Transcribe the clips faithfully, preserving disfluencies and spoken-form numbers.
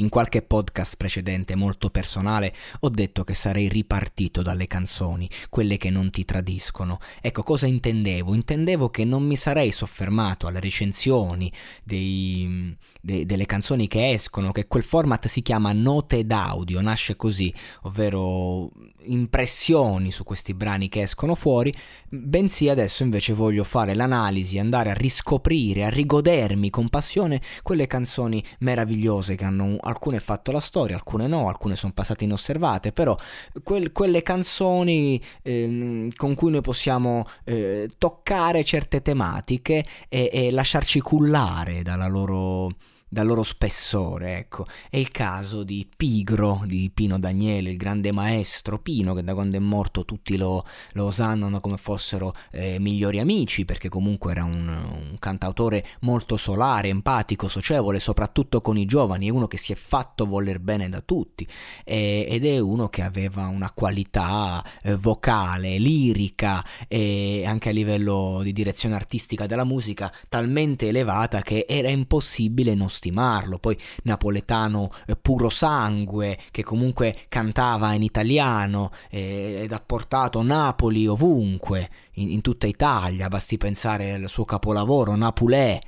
In qualche podcast precedente molto personale ho detto che sarei ripartito dalle canzoni, quelle che non ti tradiscono. Ecco, cosa intendevo? Intendevo che non mi sarei soffermato alle recensioni dei, de, delle canzoni che escono, che quel format si chiama Note d'Audio, nasce così, ovvero impressioni su questi brani che escono fuori, bensì adesso invece voglio fare l'analisi, andare a riscoprire, a rigodermi con passione quelle canzoni meravigliose che hanno alcune fatto la storia, alcune no, alcune sono passate inosservate, però quel, quelle canzoni eh, con cui noi possiamo eh, toccare certe tematiche e, e lasciarci cullare dalla loro... dal loro spessore, ecco. È il caso di Pigro, di Pino Daniele, il grande maestro Pino, che da quando è morto tutti lo, lo osannano come fossero eh, migliori amici, perché comunque era un, un cantautore molto solare, empatico, socievole, soprattutto con i giovani, è uno che si è fatto voler bene da tutti e, ed è uno che aveva una qualità eh, vocale, lirica e anche a livello di direzione artistica della musica talmente elevata che era impossibile non stimarlo. Poi napoletano eh, puro sangue, che comunque cantava in italiano eh, ed ha portato Napoli ovunque, in, in tutta Italia, basti pensare al suo capolavoro Napolè,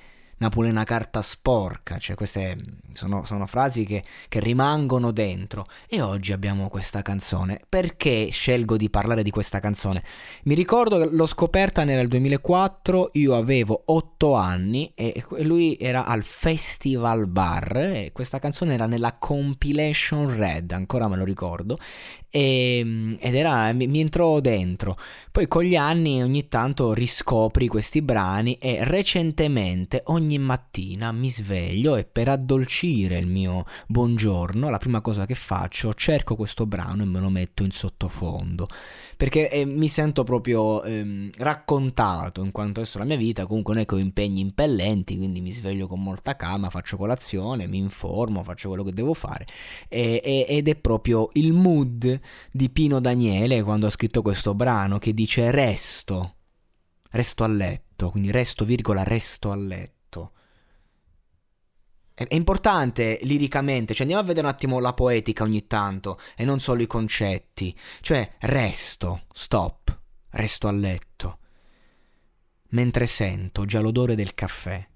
Napolè è una carta sporca, cioè queste sono, sono frasi che, che rimangono dentro. E oggi abbiamo questa canzone. Perché scelgo di parlare di questa canzone? Mi ricordo che l'ho scoperta nel duemilaquattro, io avevo otto anni e lui era al Festival Bar e questa canzone era nella compilation Red, ancora me lo ricordo, e, ed era, mi, mi entrò dentro. Poi con gli anni ogni tanto riscopri questi brani e recentemente ogni Ogni mattina mi sveglio e per addolcire il mio buongiorno, la prima cosa che faccio, cerco questo brano e me lo metto in sottofondo, perché eh, mi sento proprio ehm, raccontato in quanto adesso la mia vita, comunque non è che ho impegni impellenti, quindi mi sveglio con molta calma, faccio colazione, mi informo, faccio quello che devo fare e, e, ed è proprio il mood di Pino Daniele quando ha scritto questo brano che dice resto, resto a letto, quindi resto virgola resto a letto. È importante liricamente, cioè andiamo a vedere un attimo la poetica ogni tanto e non solo i concetti, cioè resto, stop, resto a letto, mentre sento già l'odore del caffè,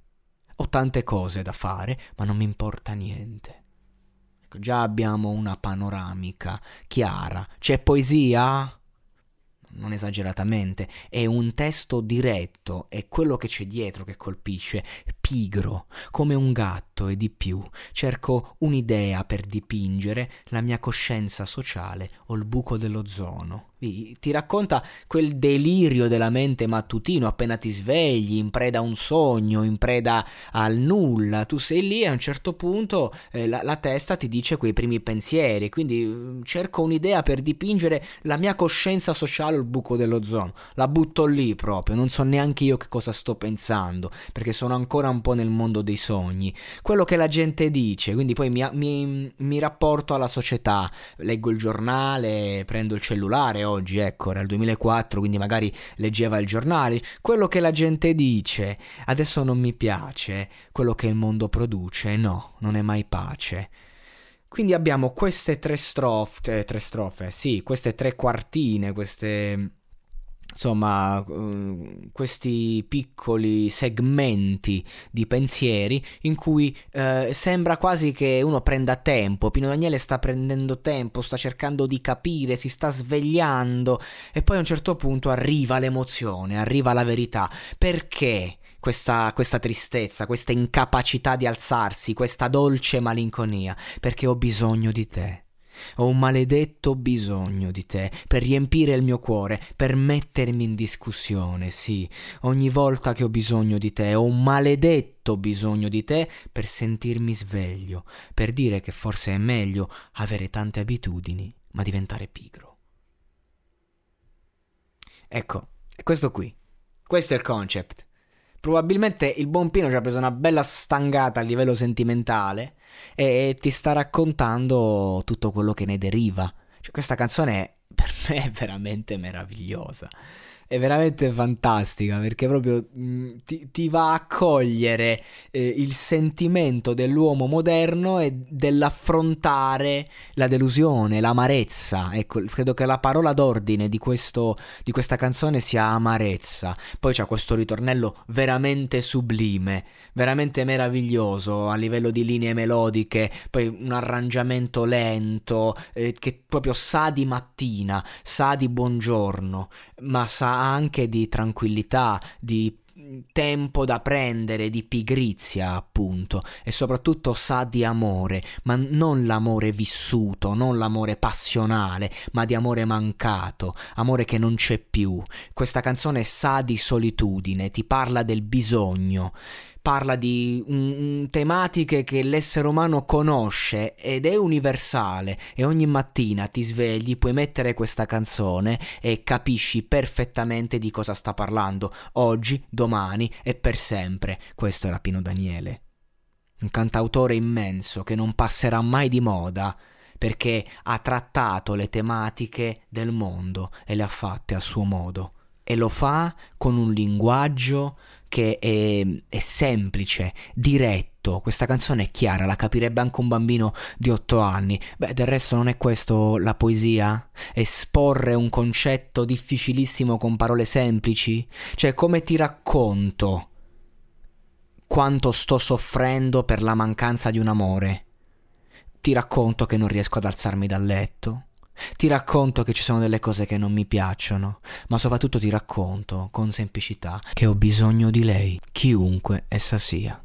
ho tante cose da fare ma non mi importa niente. Ecco, già abbiamo una panoramica chiara, c'è poesia? Non esageratamente, è un testo diretto, è quello che c'è dietro che colpisce. Pigro, come un gatto e di più, cerco un'idea per dipingere la mia coscienza sociale o il buco dell'ozono. Ti racconta quel delirio della mente mattutino, appena ti svegli, in preda a un sogno, in preda al nulla, tu sei lì e a un certo punto eh, la, la testa ti dice quei primi pensieri, quindi cerco un'idea per dipingere la mia coscienza sociale o il buco dell'ozono, la butto lì proprio, non so neanche io che cosa sto pensando, perché sono ancora un po' nel mondo dei sogni, quello che la gente dice, quindi poi mi, mi, mi rapporto alla società, leggo il giornale, prendo il cellulare, oggi, ecco, era il duemilaquattro, quindi magari leggeva il giornale, quello che la gente dice, adesso non mi piace, quello che il mondo produce, no, non è mai pace. Quindi abbiamo queste tre strofe, eh, tre strofe, sì, queste tre quartine, queste... insomma, questi piccoli segmenti di pensieri in cui eh, sembra quasi che uno prenda tempo. Pino Daniele sta prendendo tempo, sta cercando di capire, si sta svegliando e poi a un certo punto arriva l'emozione, arriva la verità. Perché questa, questa tristezza, questa incapacità di alzarsi, questa dolce malinconia? Perché ho bisogno di te. Ho un maledetto bisogno di te per riempire il mio cuore, per mettermi in discussione, sì. Ogni volta che ho bisogno di te, ho un maledetto bisogno di te per sentirmi sveglio, per dire che forse è meglio avere tante abitudini, ma diventare pigro. Ecco, è questo qui. Questo è il concept. Probabilmente il buon Pino ci ha preso una bella stangata a livello sentimentale e ti sta raccontando tutto quello che ne deriva. Cioè, questa canzone per me è veramente meravigliosa. È veramente fantastica perché proprio mh, ti, ti va a cogliere eh, il sentimento dell'uomo moderno e dell'affrontare la delusione, l'amarezza. Ecco, credo che la parola d'ordine di, questo, di questa canzone sia amarezza. Poi c'è questo ritornello veramente sublime, veramente meraviglioso a livello di linee melodiche, poi un arrangiamento lento eh, che proprio sa di mattina, sa di buongiorno, ma sa anche di tranquillità, di tempo da prendere, di pigrizia appunto, e soprattutto sa di amore, ma non l'amore vissuto, non l'amore passionale, ma di amore mancato, amore che non c'è più. Questa canzone sa di solitudine, ti parla del bisogno, parla di um, tematiche che l'essere umano conosce ed è universale, e ogni mattina ti svegli, puoi mettere questa canzone e capisci perfettamente di cosa sta parlando oggi, domani e per sempre. Questo era Pino Daniele, un cantautore immenso che non passerà mai di moda perché ha trattato le tematiche del mondo e le ha fatte a suo modo, e lo fa con un linguaggio che è, è semplice, diretto. Questa canzone è chiara, la capirebbe anche un bambino di otto anni. Beh, del resto non è questo la poesia? Esporre un concetto difficilissimo con parole semplici? Cioè, come ti racconto quanto sto soffrendo per la mancanza di un amore? Ti racconto che non riesco ad alzarmi dal letto? Ti racconto che ci sono delle cose che non mi piacciono, ma soprattutto ti racconto con semplicità che ho bisogno di lei, chiunque essa sia.